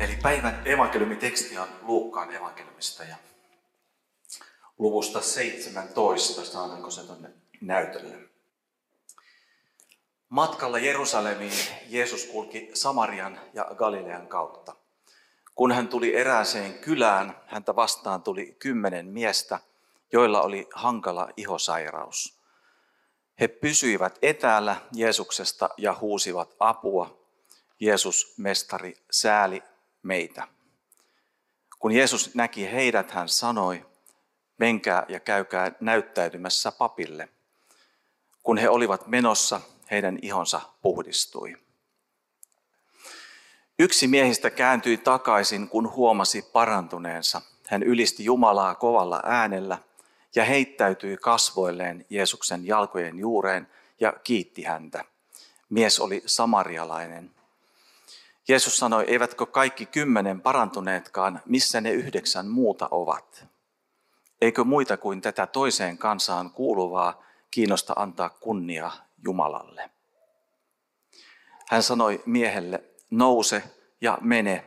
Eli päivän evankeliumiteksti on Luukkaan evankeliumista ja luvusta 17, saadaanko se tuonne näytölle. Matkalla Jerusalemiin Jeesus kulki Samarian ja Galilean kautta. Kun hän tuli erääseen kylään, häntä vastaan tuli 10 miestä, joilla oli hankala ihosairaus. He pysyivät etäällä Jeesuksesta ja huusivat apua. Jeesus, mestari, sääli meitä. Kun Jeesus näki heidät, hän sanoi, menkää ja käykää näyttäytymässä papille. Kun he olivat menossa, heidän ihonsa puhdistui. Yksi miehistä kääntyi takaisin, kun huomasi parantuneensa. Hän ylisti Jumalaa kovalla äänellä ja heittäytyi kasvoilleen Jeesuksen jalkojen juureen ja kiitti häntä. Mies oli samarialainen. Jeesus sanoi, eivätkö kaikki 10 parantuneetkaan, missä ne 9 muuta ovat? Eikö muita kuin tätä toiseen kansaan kuuluvaa kiinnosta antaa kunnia Jumalalle? Hän sanoi miehelle, nouse ja mene,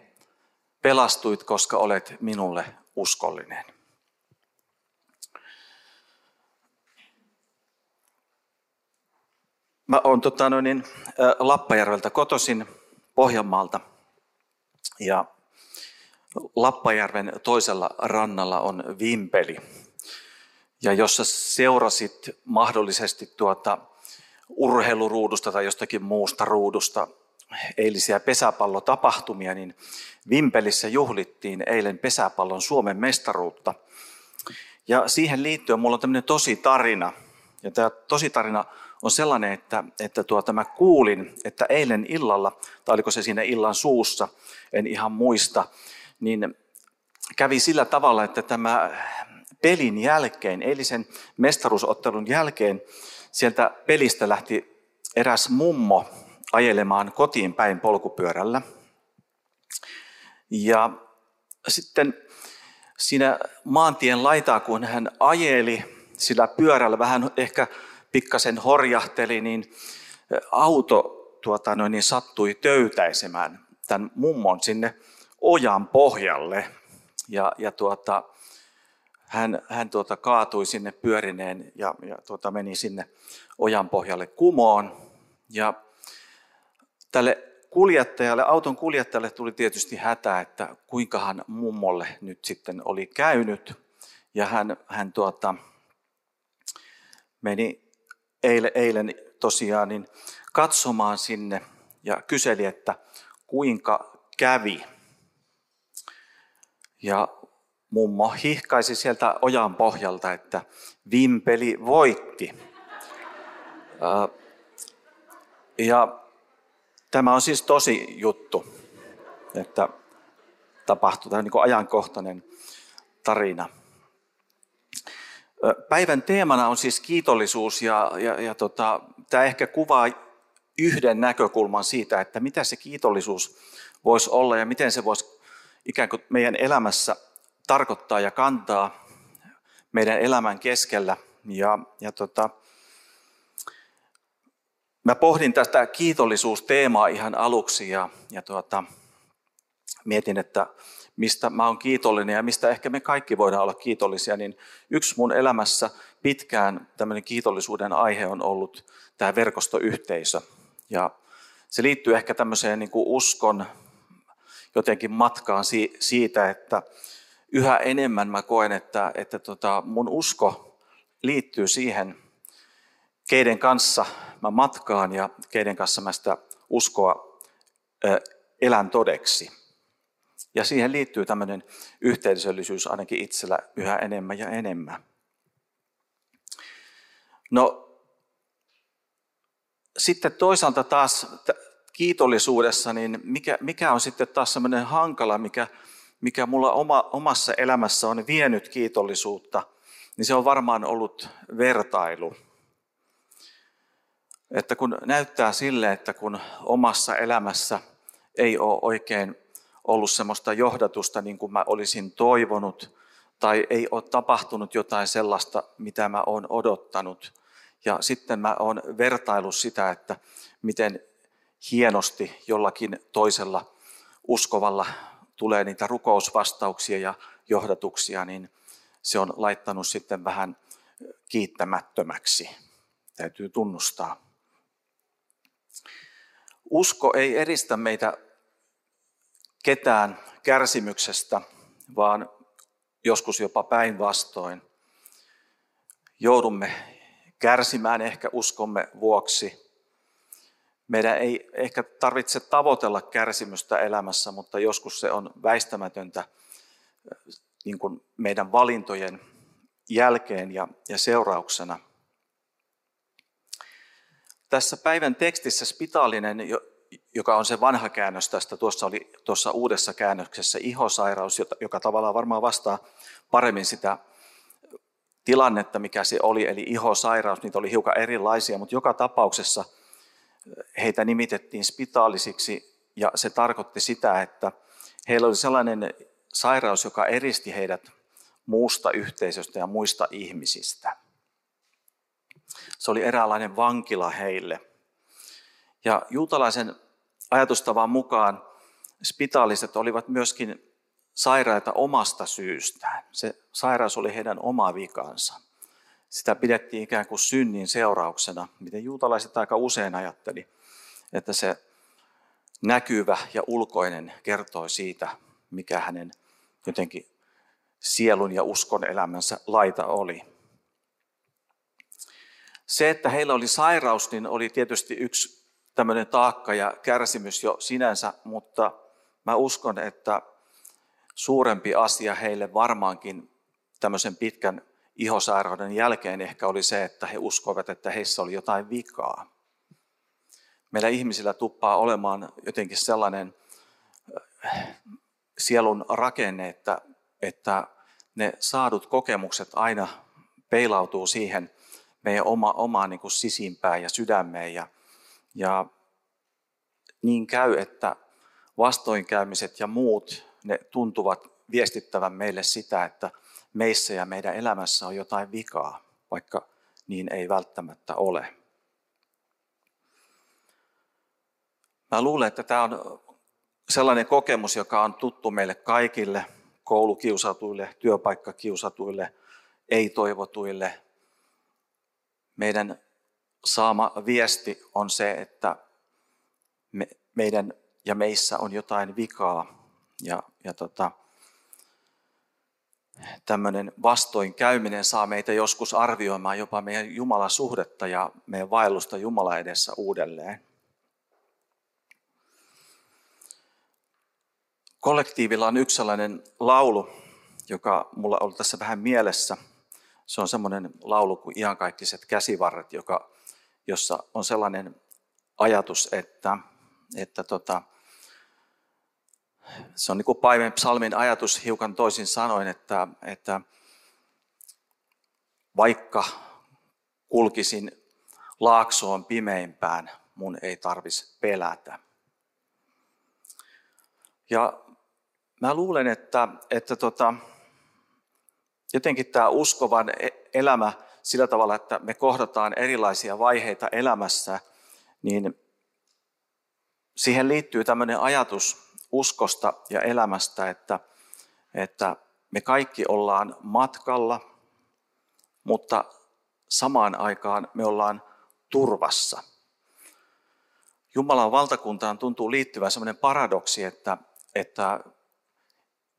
pelastuit, koska olet minulle uskollinen. Mä oon Lappajärveltä kotoisin, Pohjanmaalta, ja Lappajärven toisella rannalla on Vimpeli. Ja jos sä seurasit mahdollisesti urheiluruudusta tai jostakin muusta ruudusta eilisiä pesäpallotapahtumia, niin Vimpelissä juhlittiin eilen pesäpallon Suomen mestaruutta. Ja siihen liittyen mulla on tämmöinen tositarina. Ja tämä tositarina on sellainen, että mä kuulin, että eilen illalla, tai oliko se siinä illan suussa, en ihan muista, niin kävi sillä tavalla, että tämä pelin jälkeen, eilisen mestaruusottelun jälkeen, sieltä pelistä lähti eräs mummo ajelemaan kotiin päin polkupyörällä. Ja sitten siinä maantien laitaa, kun hän ajeli sillä pyörällä, vähän ehkä pikkasen horjahteli, niin auto sattui töytäisemään tämän mummon sinne ojan pohjalle. Ja hän kaatui sinne pyörineen ja meni sinne ojan pohjalle kumoon. Ja tälle auton kuljettajalle tuli tietysti hätä, että kuinkahan mummolle nyt sitten oli käynyt. Ja hän meni eilen tosiaan niin katsomaan sinne ja kyseli, että kuinka kävi. Ja mummo hihkaisi sieltä ojan pohjalta, että Vimpeli voitti. Ja tämä on siis tosi juttu, että tapahtui tämä niin ajankohtainen tarina. Päivän teemana on siis kiitollisuus ja tämä ehkä kuvaa yhden näkökulman siitä, että mitä se kiitollisuus voisi olla ja miten se voisi ikään kuin meidän elämässä tarkoittaa ja kantaa meidän elämän keskellä. Mä pohdin tästä kiitollisuusteemaa ihan aluksi ja mietin, että mistä mä oon kiitollinen ja mistä ehkä me kaikki voidaan olla kiitollisia, niin yksi mun elämässä pitkään tämmöinen kiitollisuuden aihe on ollut tämä verkostoyhteisö. Ja se liittyy ehkä tämmöiseen niin kuin uskon jotenkin matkaan siitä, että yhä enemmän mä koen, että mun usko liittyy siihen, keiden kanssa mä matkaan ja keiden kanssa mä sitä uskoa elän todeksi. Ja siihen liittyy tämmöinen yhteisöllisyys ainakin itsellä yhä enemmän ja enemmän. No, sitten toisaalta taas kiitollisuudessa, niin mikä on sitten taas semmoinen hankala, mikä mikä mulla omassa elämässä on vienyt kiitollisuutta, niin se on varmaan ollut vertailu. Että kun näyttää sille, että kun omassa elämässä ei ole oikein ollut semmoista johdatusta niin kuin mä olisin toivonut, tai ei ole tapahtunut jotain sellaista, mitä mä olen odottanut. Ja sitten mä olen vertaillut sitä, että miten hienosti jollakin toisella uskovalla tulee niitä rukousvastauksia ja johdatuksia, niin se on laittanut sitten vähän kiittämättömäksi. Täytyy tunnustaa. Usko ei eristä meitä ketään kärsimyksestä, vaan joskus jopa päinvastoin. Joudumme kärsimään ehkä uskomme vuoksi. Meidän ei ehkä tarvitse tavoitella kärsimystä elämässä, mutta joskus se on väistämätöntä niin kuin meidän valintojen jälkeen ja seurauksena. Tässä päivän tekstissä spitaalinen, joka on se vanha käännös tästä, tuossa uudessa käännöksessä ihosairaus, joka tavallaan varmaan vastaa paremmin sitä tilannetta, mikä se oli, eli ihosairaus, niitä oli hiukan erilaisia, mutta joka tapauksessa heitä nimitettiin spitaalisiksi, ja se tarkoitti sitä, että heillä oli sellainen sairaus, joka eristi heidät muusta yhteisöstä ja muista ihmisistä. Se oli eräänlainen vankila heille. Ja juutalaisen ajatustavan mukaan spitaaliset olivat myöskin sairaita omasta syystään. Se sairaus oli heidän oma vikansa. Sitä pidettiin ikään kuin synnin seurauksena, miten juutalaiset aika usein ajatteli, että se näkyvä ja ulkoinen kertoi siitä, mikä hänen jotenkin sielun ja uskon elämänsä laita oli. Se, että heillä oli sairaus, niin oli tietysti yksi tämmöinen taakka ja kärsimys jo sinänsä, mutta mä uskon, että suurempi asia heille varmaankin tämmöisen pitkän ihosairauden jälkeen ehkä oli se, että he uskoivat, että heissä oli jotain vikaa. Meillä ihmisillä tuppaa olemaan jotenkin sellainen sielun rakenne, että ne saadut kokemukset aina peilautuu siihen meidän omaan niin kuin sisimpään ja sydämeen. Ja niin käy, että vastoinkäymiset ja muut, ne tuntuvat viestittävän meille sitä, että meissä ja meidän elämässä on jotain vikaa, vaikka niin ei välttämättä ole. Mä luulen, että tämä on sellainen kokemus, joka on tuttu meille kaikille, koulukiusatuille, työpaikkakiusatuille, ei-toivotuille. Meidän saama viesti on se, että meidän ja meissä on jotain vikaa ja tämmöinen vastoinkäyminen saa meitä joskus arvioimaan jopa meidän Jumalan suhdetta ja meidän vaellusta Jumalan edessä uudelleen. Kollektiivilla on yksi sellainen laulu, joka mulla on tässä vähän mielessä. Se on semmoinen laulu kuin Iankaikkiset käsivarret, jossa on sellainen ajatus, että se on niin kuin Paimen psalmin ajatus hiukan toisin sanoen, että vaikka kulkisin laaksoon pimeimpään, mun ei tarvitsisi pelätä. Ja mä luulen, että jotenkin tämä uskovan elämä sillä tavalla, että me kohdataan erilaisia vaiheita elämässä, niin siihen liittyy tämmöinen ajatus uskosta ja elämästä, että me kaikki ollaan matkalla, mutta samaan aikaan me ollaan turvassa. Jumalan valtakuntaan tuntuu liittyvän semmoinen paradoksi, että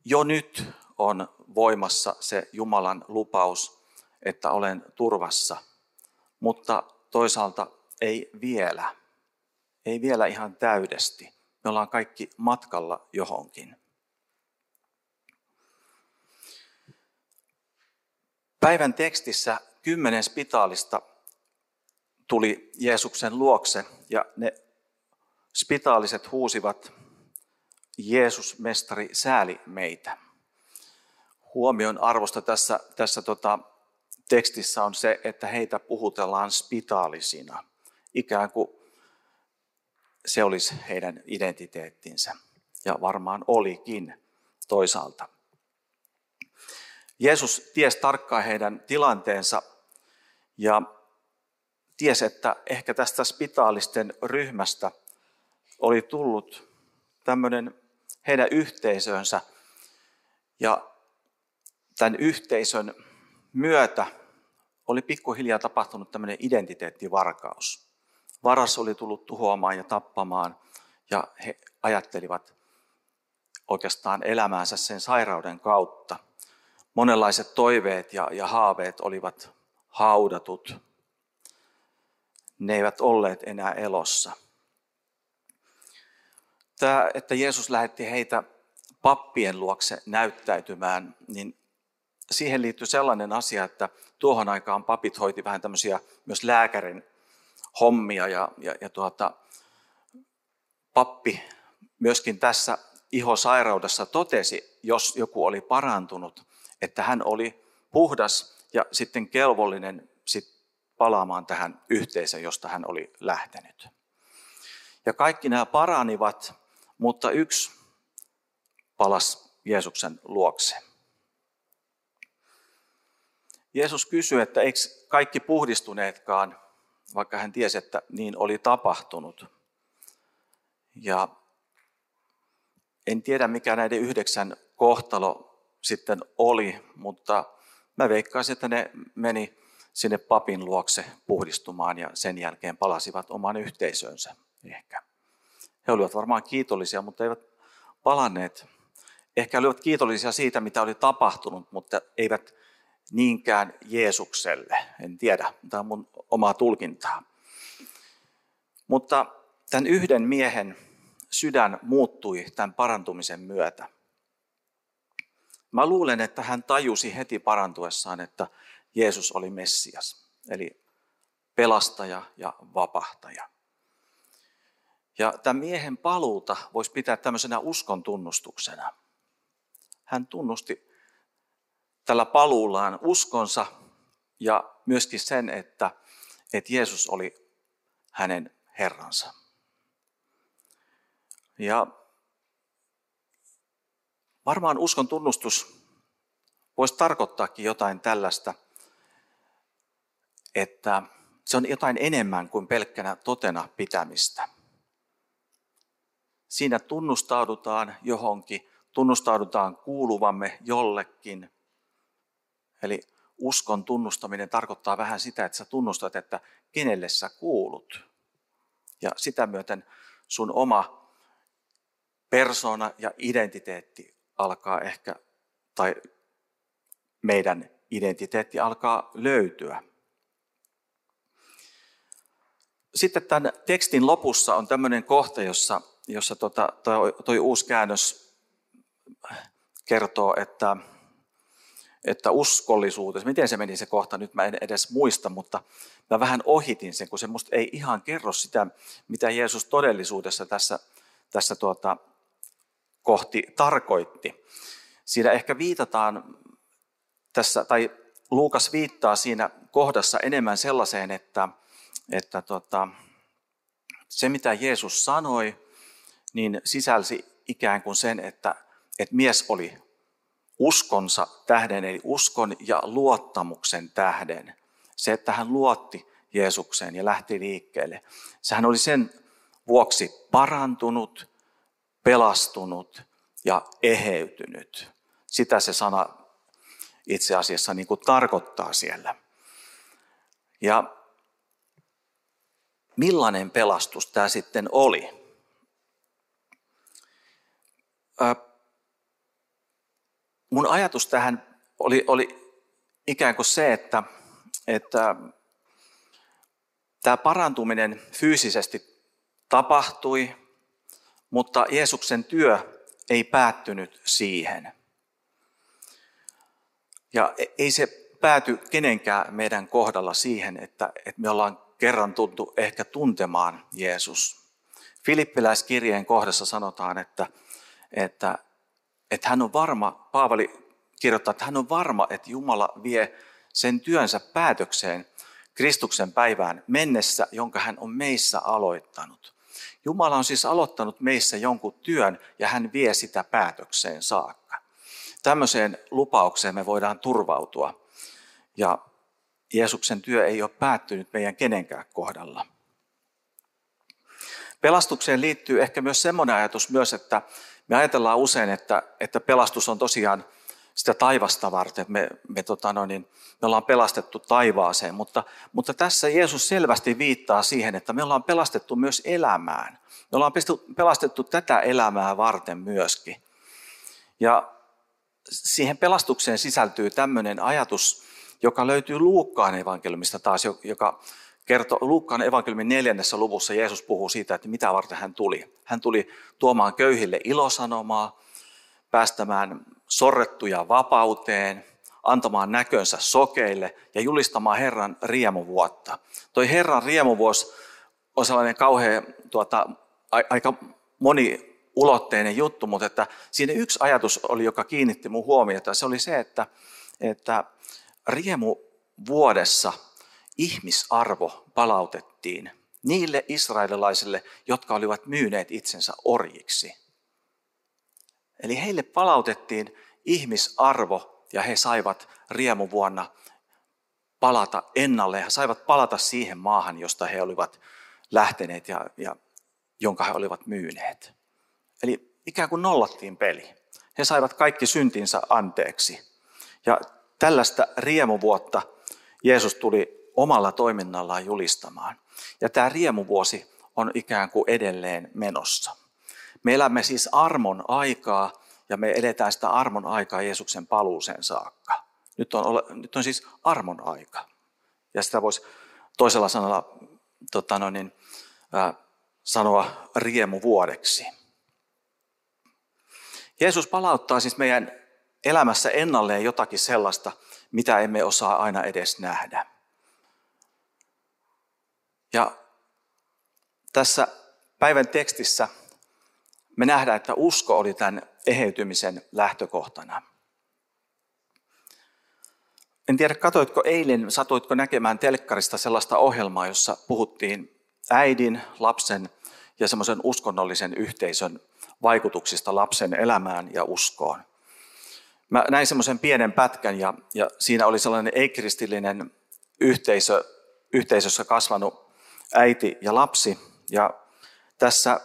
jo nyt on voimassa se Jumalan lupaus, että olen turvassa, mutta toisaalta ei vielä ihan täydesti. Me ollaan kaikki matkalla johonkin. Päivän tekstissä 10 spitaalista tuli Jeesuksen luokse ja ne spitaaliset huusivat Jeesus, mestari, sääli meitä. Huomion arvosta tässä tekstissä on se, että heitä puhutellaan spitaalisina. Ikään kuin se olisi heidän identiteettinsä. Ja varmaan olikin toisaalta. Jeesus tiesi tarkkaan heidän tilanteensa ja tiesi, että ehkä tästä spitaalisten ryhmästä oli tullut tämmöinen heidän yhteisönsä. Ja tämän yhteisön myötä oli pikkuhiljaa tapahtunut tämmöinen identiteettivarkaus. Varas oli tullut tuhoamaan ja tappamaan ja he ajattelivat oikeastaan elämäänsä sen sairauden kautta. Monenlaiset toiveet ja haaveet olivat haudatut. Ne eivät olleet enää elossa. Tämä, että Jeesus lähetti heitä pappien luokse näyttäytymään, niin siihen liittyy sellainen asia, että tuohon aikaan papit hoiti vähän tämmöisiä myös lääkärin hommia ja pappi myöskin tässä ihosairaudessa totesi, jos joku oli parantunut, että hän oli puhdas ja sitten kelvollinen palaamaan tähän yhteisöön, josta hän oli lähtenyt. Ja kaikki nämä paranivat, mutta yksi palasi Jeesuksen luokse. Jeesus kysyi, että eikö kaikki puhdistuneetkaan, vaikka hän tiesi, että niin oli tapahtunut. Ja en tiedä, mikä näiden 9 kohtalo sitten oli, mutta mä veikkaisin, että ne meni sinne papin luokse puhdistumaan ja sen jälkeen palasivat omaan yhteisöönsä ehkä. He olivat varmaan kiitollisia, mutta eivät palanneet. Ehkä olivat kiitollisia siitä, mitä oli tapahtunut, mutta eivät niinkään Jeesukselle. En tiedä, tämä on mun omaa tulkintaa. Mutta tämän yhden miehen sydän muuttui tämän parantumisen myötä. Mä luulen, että hän tajusi heti parantuessaan, että Jeesus oli Messias, eli pelastaja ja vapahtaja. Ja tämän miehen paluuta voisi pitää tämmöisenä uskon tunnustuksena. Hän tunnusti tällä paluullaan uskonsa ja myöskin sen, että Jeesus oli hänen Herransa. Ja varmaan uskon tunnustus voisi tarkoittaakin jotain tällaista, että se on jotain enemmän kuin pelkkänä totena pitämistä. Siinä tunnustaudutaan johonkin, tunnustaudutaan kuuluvamme jollekin. Eli uskon tunnustaminen tarkoittaa vähän sitä, että sä tunnustat, että kenelle sä kuulut. Ja sitä myöten sun oma persoona ja identiteetti alkaa ehkä, tai meidän identiteetti alkaa löytyä. Sitten tämän tekstin lopussa on tämmöinen kohta, jossa toi uusi käännös kertoo, että uskollisuuteen. Miten se meni se kohta? Nyt mä en edes muista, mutta mä vähän ohitin sen, kun se musta ei ihan kerro sitä, mitä Jeesus todellisuudessa tässä kohti tarkoitti. Siinä ehkä viitataan tässä, tai Luukas viittaa siinä kohdassa enemmän sellaiseen, että se, mitä Jeesus sanoi, niin sisälsi ikään kuin sen, että mies oli uskonsa tähden, eli uskon ja luottamuksen tähden. Se, että hän luotti Jeesukseen ja lähti liikkeelle. Sehän oli sen vuoksi parantunut, pelastunut ja eheytynyt. Sitä se sana itse asiassa niin kuin tarkoittaa siellä. Ja millainen pelastus tämä sitten oli? Mun ajatus tähän oli ikään kuin se, että tämä parantuminen fyysisesti tapahtui, mutta Jeesuksen työ ei päättynyt siihen. Ja ei se pääty kenenkään meidän kohdalla siihen, että me ollaan kerran tultu ehkä tuntemaan Jeesus. Filippiläiskirjeen kohdassa sanotaan, että että hän on varma, Paavali kirjoittaa, että hän on varma, että Jumala vie sen työnsä päätökseen Kristuksen päivään mennessä, jonka hän on meissä aloittanut. Jumala on siis aloittanut meissä jonkun työn ja hän vie sitä päätökseen saakka. Tämmöiseen lupaukseen me voidaan turvautua ja Jeesuksen työ ei ole päättynyt meidän kenenkään kohdalla. Pelastukseen liittyy ehkä myös semmoinen ajatus myös, että me ajatellaan usein, että pelastus on tosiaan sitä taivasta varten, me ollaan pelastettu taivaaseen, mutta tässä Jeesus selvästi viittaa siihen, että me ollaan pelastettu myös elämään. Me ollaan pelastettu tätä elämää varten myöskin. Ja siihen pelastukseen sisältyy tämmöinen ajatus, joka löytyy Luukkaan evankeliumista taas, joka kertoo Luukkaan evankeliumin 4. luvussa Jeesus puhuu siitä, että mitä varten hän tuli. Hän tuli tuomaan köyhille ilosanomaa, päästämään sorrettuja vapauteen, antamaan näkönsä sokeille ja julistamaan Herran riemuvuotta. Toi Herran riemuvuosi on sellainen kauhean aika moniulotteinen juttu, mutta että siinä yksi ajatus oli, joka kiinnitti mun huomiota. Se oli se, että riemuvuodessa ihmisarvo palautettiin niille israelilaisille, jotka olivat myyneet itsensä orjiksi. Eli heille palautettiin ihmisarvo ja he saivat riemuvuonna palata ennalleen. He saivat palata siihen maahan, josta he olivat lähteneet ja jonka he olivat myyneet. Eli ikään kuin nollattiin peli. He saivat kaikki syntinsä anteeksi. Ja tällaista riemuvuotta Jeesus tuli omalla toiminnallaan julistamaan. Ja tämä riemuvuosi on ikään kuin edelleen menossa. Me elämme siis armon aikaa ja me eletään sitä armon aikaa Jeesuksen paluuseen saakka. Nyt on siis armon aika. Ja sitä voisi toisella sanalla sanoa riemuvuodeksi. Jeesus palauttaa siis meidän elämässä ennalleen jotakin sellaista, mitä emme osaa aina edes nähdä. Ja tässä päivän tekstissä me nähdään, että usko oli tämän eheytymisen lähtökohtana. En tiedä, katoitko eilen, satuitko näkemään telkkarista sellaista ohjelmaa, jossa puhuttiin äidin, lapsen ja semmoisen uskonnollisen yhteisön vaikutuksista lapsen elämään ja uskoon. Mä näin semmoisen pienen pätkän ja siinä oli sellainen ei-kristillinen yhteisössä kasvanut äiti ja lapsi. Ja tässä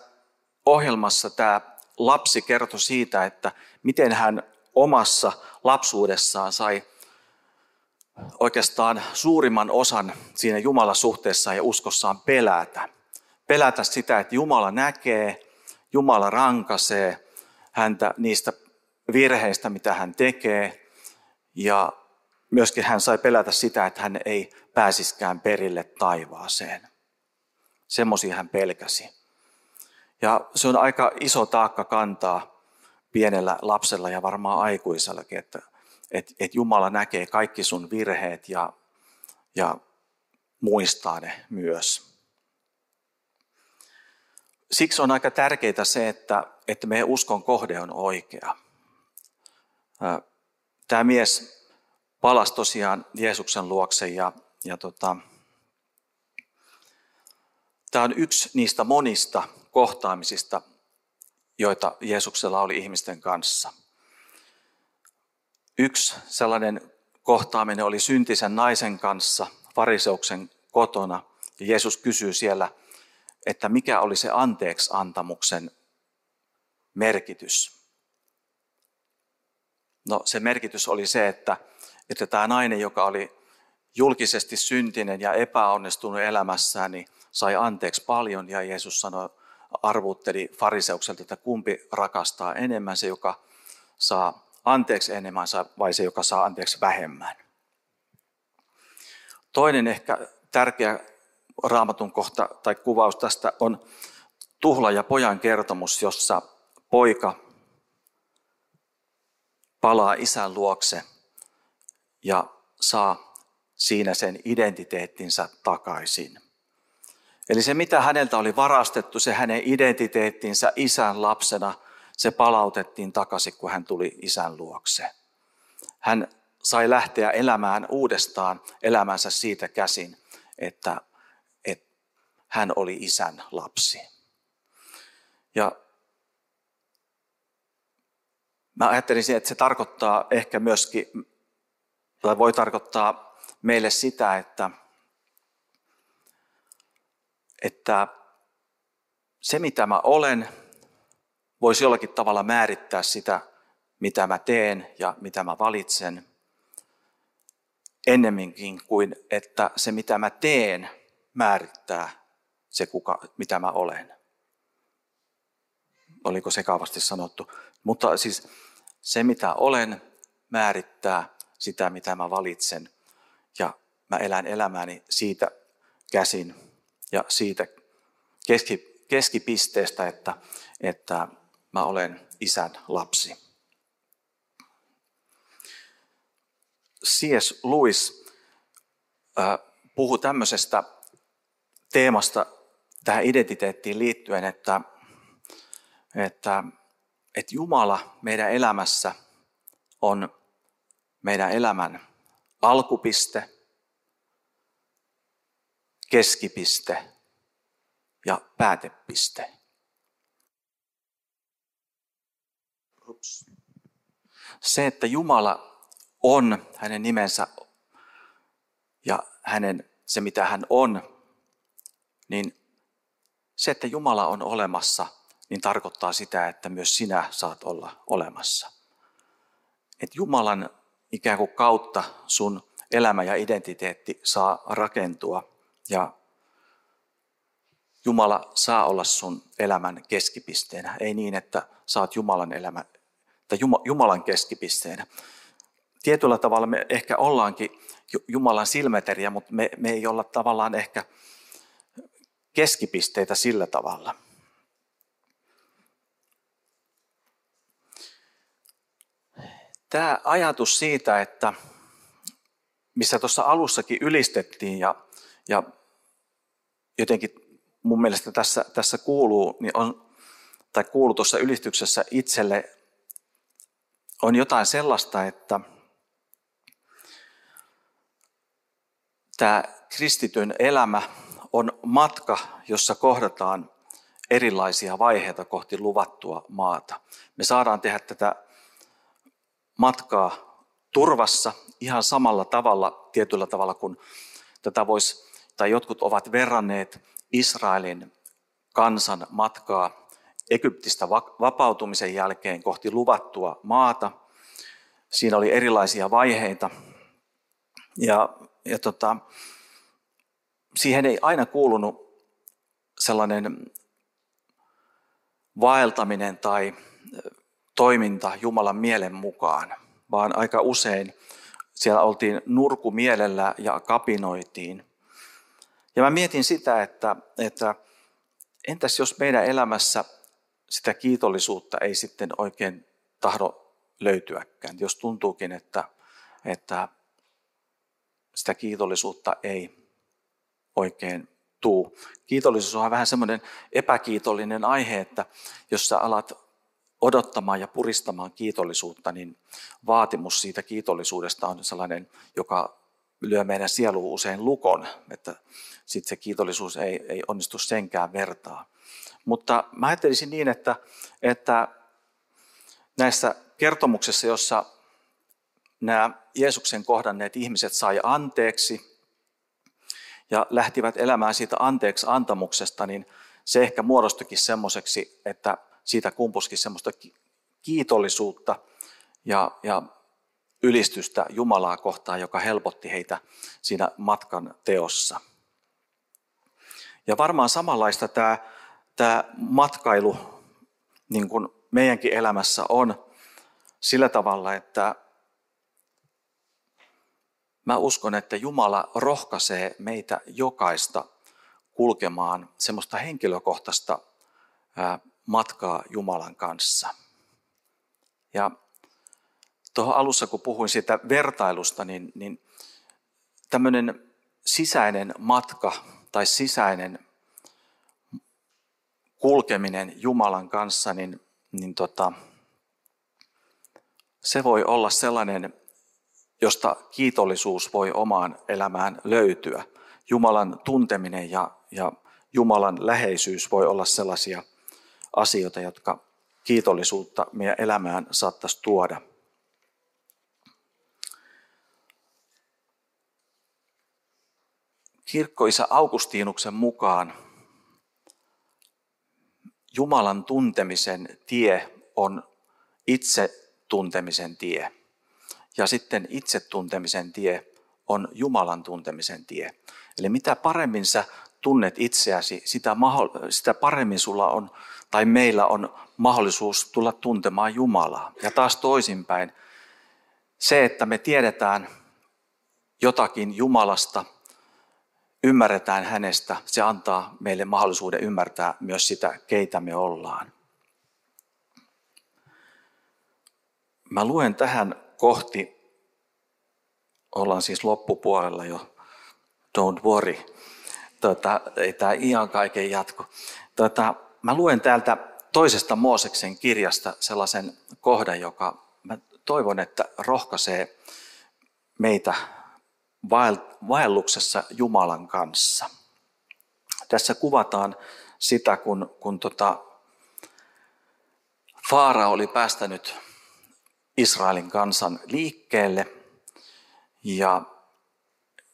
ohjelmassa tämä lapsi kertoi siitä, että miten hän omassa lapsuudessaan sai oikeastaan suurimman osan siinä Jumala-suhteessaan ja uskossaan pelätä. Pelätä sitä, että Jumala näkee, Jumala rankaisee häntä niistä virheistä, mitä hän tekee. Ja myöskin hän sai pelätä sitä, että hän ei pääsiskään perille taivaaseen. Semmoisia hän pelkäsi. Ja se on aika iso taakka kantaa pienellä lapsella ja varmaan aikuisellakin, että Jumala näkee kaikki sun virheet ja muistaa ne myös. Siksi on aika tärkeää se, että meidän uskon kohde on oikea. Tämä mies palasi tosiaan Jeesuksen luokse ja tämä on yksi niistä monista kohtaamisista, joita Jeesuksella oli ihmisten kanssa. Yksi sellainen kohtaaminen oli syntisen naisen kanssa Fariseuksen kotona. Ja Jeesus kysyy siellä, että mikä oli se anteeksiantamuksen merkitys. No, se merkitys oli se, että tämä nainen, joka oli julkisesti syntinen ja epäonnistunut elämässään, niin sai anteeksi paljon ja Jeesus sanoi, arvuutteli fariseukselta, että kumpi rakastaa enemmän, se joka saa anteeksi enemmän vai se joka saa anteeksi vähemmän. Toinen ehkä tärkeä raamatun kohta tai kuvaus tästä on tuhla ja pojan kertomus, jossa poika palaa isän luokse ja saa siinä sen identiteettinsä takaisin. Eli se, mitä häneltä oli varastettu, se hänen identiteettinsä isän lapsena, se palautettiin takaisin, kun hän tuli isän luokse. Hän sai lähteä elämään uudestaan elämänsä siitä käsin, että hän oli isän lapsi. Ja mä ajattelisin, että se tarkoittaa ehkä myöskin, tai voi tarkoittaa meille sitä, että se, mitä mä olen, voisi jollakin tavalla määrittää sitä, mitä mä teen ja mitä mä valitsen, ennemminkin kuin, että se, mitä mä teen, määrittää se, mitä mä olen. Oliko sekavasti sanottu? Mutta siis se, mitä olen, määrittää sitä, mitä mä valitsen. Ja mä elän elämääni siitä käsin ja siitä keskipisteestä, että mä olen isän lapsi. C.S. Lewis puhui tämmöisestä teemasta tähän identiteettiin liittyen, että Jumala meidän elämässä on meidän elämän alkupiste, keskipiste ja päätepiste. Se, että Jumala on, hänen nimensä ja se, mitä hän on, niin se, että Jumala on olemassa, niin tarkoittaa sitä, että myös sinä saat olla olemassa. Et Jumalan ikään kuin kautta sun elämä ja identiteetti saa rakentua ja Jumala saa olla sun elämän keskipisteenä. Ei niin, että saat Jumalan keskipisteenä. Tietyllä tavalla me ehkä ollaankin Jumalan silmäteriä, mutta me ei olla tavallaan ehkä keskipisteitä sillä tavalla. Tämä ajatus siitä, että missä tuossa alussakin ylistettiin ja jotenkin mun mielestä tässä kuuluu, niin kuuluu tuossa ylistyksessä itselle, on jotain sellaista, että tämä kristityn elämä on matka, jossa kohdataan erilaisia vaiheita kohti luvattua maata. Me saadaan tehdä tätä matkaa turvassa ihan samalla tavalla, tietyllä tavalla kuin tätä voisi, tai jotkut ovat verranneet Israelin kansan matkaa Egyptistä vapautumisen jälkeen kohti luvattua maata. Siinä oli erilaisia vaiheita ja siihen ei aina kuulunut sellainen vaeltaminen tai toiminta Jumalan mielen mukaan, vaan aika usein siellä oltiin nurkumielellä ja kapinoitiin. Ja mä mietin sitä, että entäs jos meidän elämässä sitä kiitollisuutta ei sitten oikein tahdo löytyäkään, jos tuntuukin, että sitä kiitollisuutta ei oikein tuu. Kiitollisuus on vähän semmoinen epäkiitollinen aihe, että jos sä alat odottamaan ja puristamaan kiitollisuutta, niin vaatimus siitä kiitollisuudesta on sellainen, joka lyö meidän sieluun usein lukon, että sitten se kiitollisuus ei onnistu senkään vertaa. Mutta mä ajattelisin niin, että näissä kertomuksissa, jossa nämä Jeesuksen kohdanneet ihmiset sai anteeksi ja lähtivät elämään siitä anteeksi antamuksesta, niin se ehkä muodostuikin semmoiseksi, että siitä kumpusikin semmoista kiitollisuutta ja ylistystä Jumalaa kohtaan, joka helpotti heitä siinä matkan teossa. Ja varmaan samanlaista tämä matkailu niin kuin meidänkin elämässä on sillä tavalla, että mä uskon, että Jumala rohkaisee meitä jokaista kulkemaan semmoista henkilökohtaista matkaa Jumalan kanssa. Ja tuohon alussa, kun puhuin siitä vertailusta, niin tämmöinen sisäinen matka tai sisäinen kulkeminen Jumalan kanssa, niin niin se voi olla sellainen, josta kiitollisuus voi omaan elämään löytyä. Jumalan tunteminen ja Jumalan läheisyys voi olla sellaisia asioita, jotka kiitollisuutta meidän elämään saattaisi tuoda. Kirkko-isä Augustinuksen mukaan Jumalan tuntemisen tie on itsetuntemisen tie. Ja sitten itsetuntemisen tie on Jumalan tuntemisen tie. Eli mitä paremmin sä tunnet itseäsi, sitä paremmin sulla on tai meillä on mahdollisuus tulla tuntemaan Jumalaa. Ja taas toisinpäin, se, että me tiedetään jotakin Jumalasta, ymmärretään hänestä, se antaa meille mahdollisuuden ymmärtää myös sitä, keitä me ollaan. Mä luen tähän kohti, ollaan siis loppupuolella jo, don't worry, ei tämä ihan kaiken jatko. Mä luen täältä toisesta Mooseksen kirjasta sellaisen kohdan, joka mä toivon, että rohkaisee meitä vaelluksessa Jumalan kanssa. Tässä kuvataan sitä, kun Faarao oli päästänyt Israelin kansan liikkeelle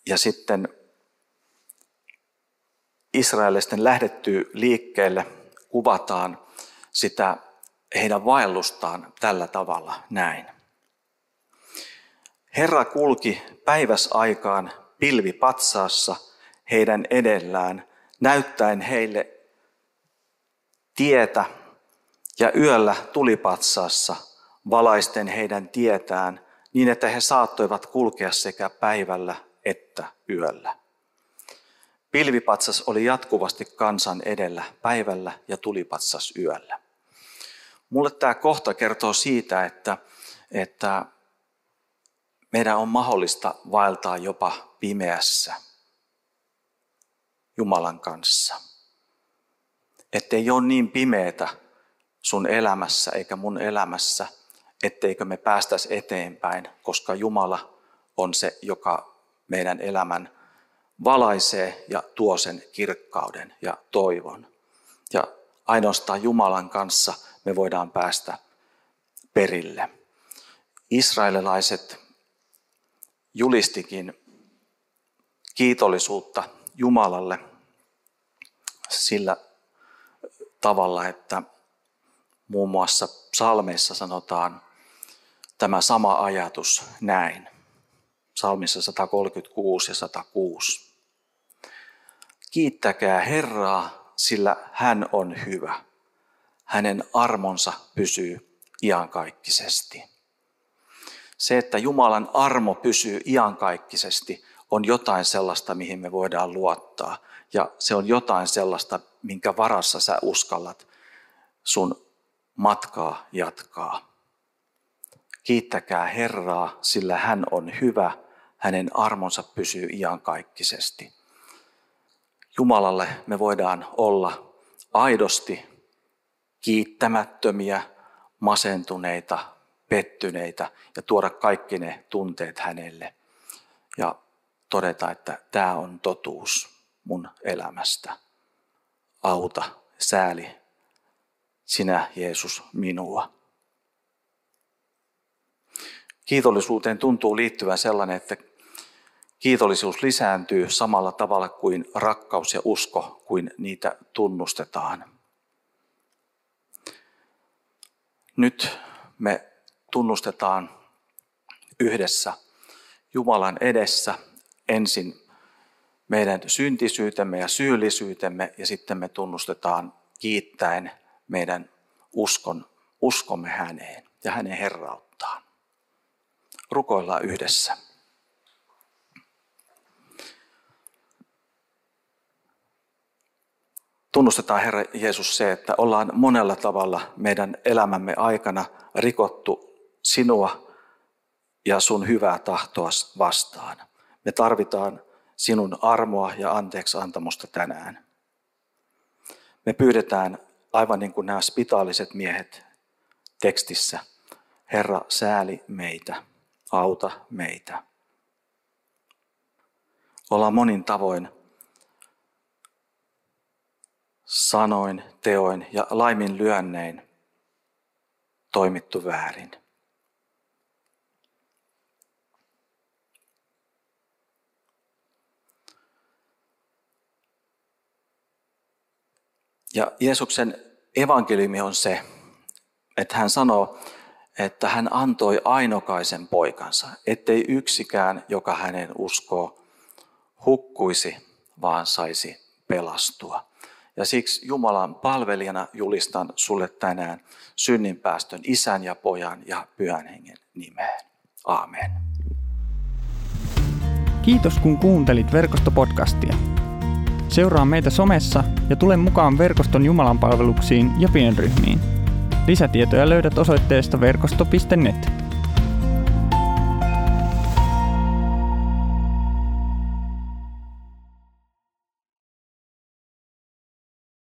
ja sitten Israelisten lähdetty liikkeelle kuvataan sitä heidän vaellustaan tällä tavalla näin. Herra kulki päiväsaikaan pilvipatsaassa heidän edellään, näyttäen heille tietä, ja yöllä tulipatsaassa valaisten heidän tietään, niin että he saattoivat kulkea sekä päivällä että yöllä. Pilvipatsas oli jatkuvasti kansan edellä päivällä ja tulipatsas yöllä. Mulle tämä kohta kertoo siitä, että meidän on mahdollista vaeltaa jopa pimeässä Jumalan kanssa. Ettei ole niin pimeätä sun elämässä eikä mun elämässä, etteikö me päästäisi eteenpäin, koska Jumala on se, joka meidän elämän valaisee ja tuo sen kirkkauden ja toivon. Ja ainoastaan Jumalan kanssa me voidaan päästä perille. Israelilaiset julistikin kiitollisuutta Jumalalle sillä tavalla, että muun muassa psalmeissa sanotaan tämä sama ajatus näin. Psalmissa 136 ja 106. Kiittäkää Herraa, sillä hän on hyvä. Hänen armonsa pysyy iankaikkisesti. Se, että Jumalan armo pysyy iankaikkisesti, on jotain sellaista, mihin me voidaan luottaa. Ja se on jotain sellaista, minkä varassa sä uskallat sun matkaa jatkaa. Kiittäkää Herraa, sillä hän on hyvä. Hänen armonsa pysyy iankaikkisesti. Jumalalle me voidaan olla aidosti kiittämättömiä, masentuneita, pettyneitä ja tuoda kaikki ne tunteet hänelle ja todeta, että tämä on totuus mun elämästä. Auta, sääli sinä Jeesus minua. Kiitollisuuteen tuntuu liittyvän sellainen, että kiitollisuus lisääntyy samalla tavalla kuin rakkaus ja usko, kuin niitä tunnustetaan. Nyt me tunnustetaan yhdessä Jumalan edessä ensin meidän syntisyytemme ja syyllisyytemme, ja sitten me tunnustetaan kiittäen meidän uskomme häneen ja hänen herrauttaan. Rukoillaan yhdessä. Tunnustetaan, Herra Jeesus, se, että ollaan monella tavalla meidän elämämme aikana rikottu sinua ja sun hyvää tahtoa vastaan. Me tarvitaan sinun armoa ja anteeksiantamusta tänään. Me pyydetään, aivan niin kuin nämä spitaaliset miehet, tekstissä. Herra, sääli meitä, auta meitä. Ollaan monin tavoin, sanoin, teoin ja laiminlyönnein toimittu väärin. Ja Jeesuksen evankeliumi on se, että hän sanoo, että hän antoi ainokaisen poikansa, ettei yksikään, joka hänen uskoo, hukkuisi, vaan saisi pelastua. Ja siksi Jumalan palvelijana julistan sulle tänään synninpäästön Isän ja Pojan ja Pyhän Hengen nimeen. Aamen. Kiitos kun kuuntelit Verkostopodcastia. Seuraa meitä somessa ja tule mukaan verkoston jumalanpalveluksiin ja pienryhmiin. Lisätietoja löydät osoitteesta verkosto.net.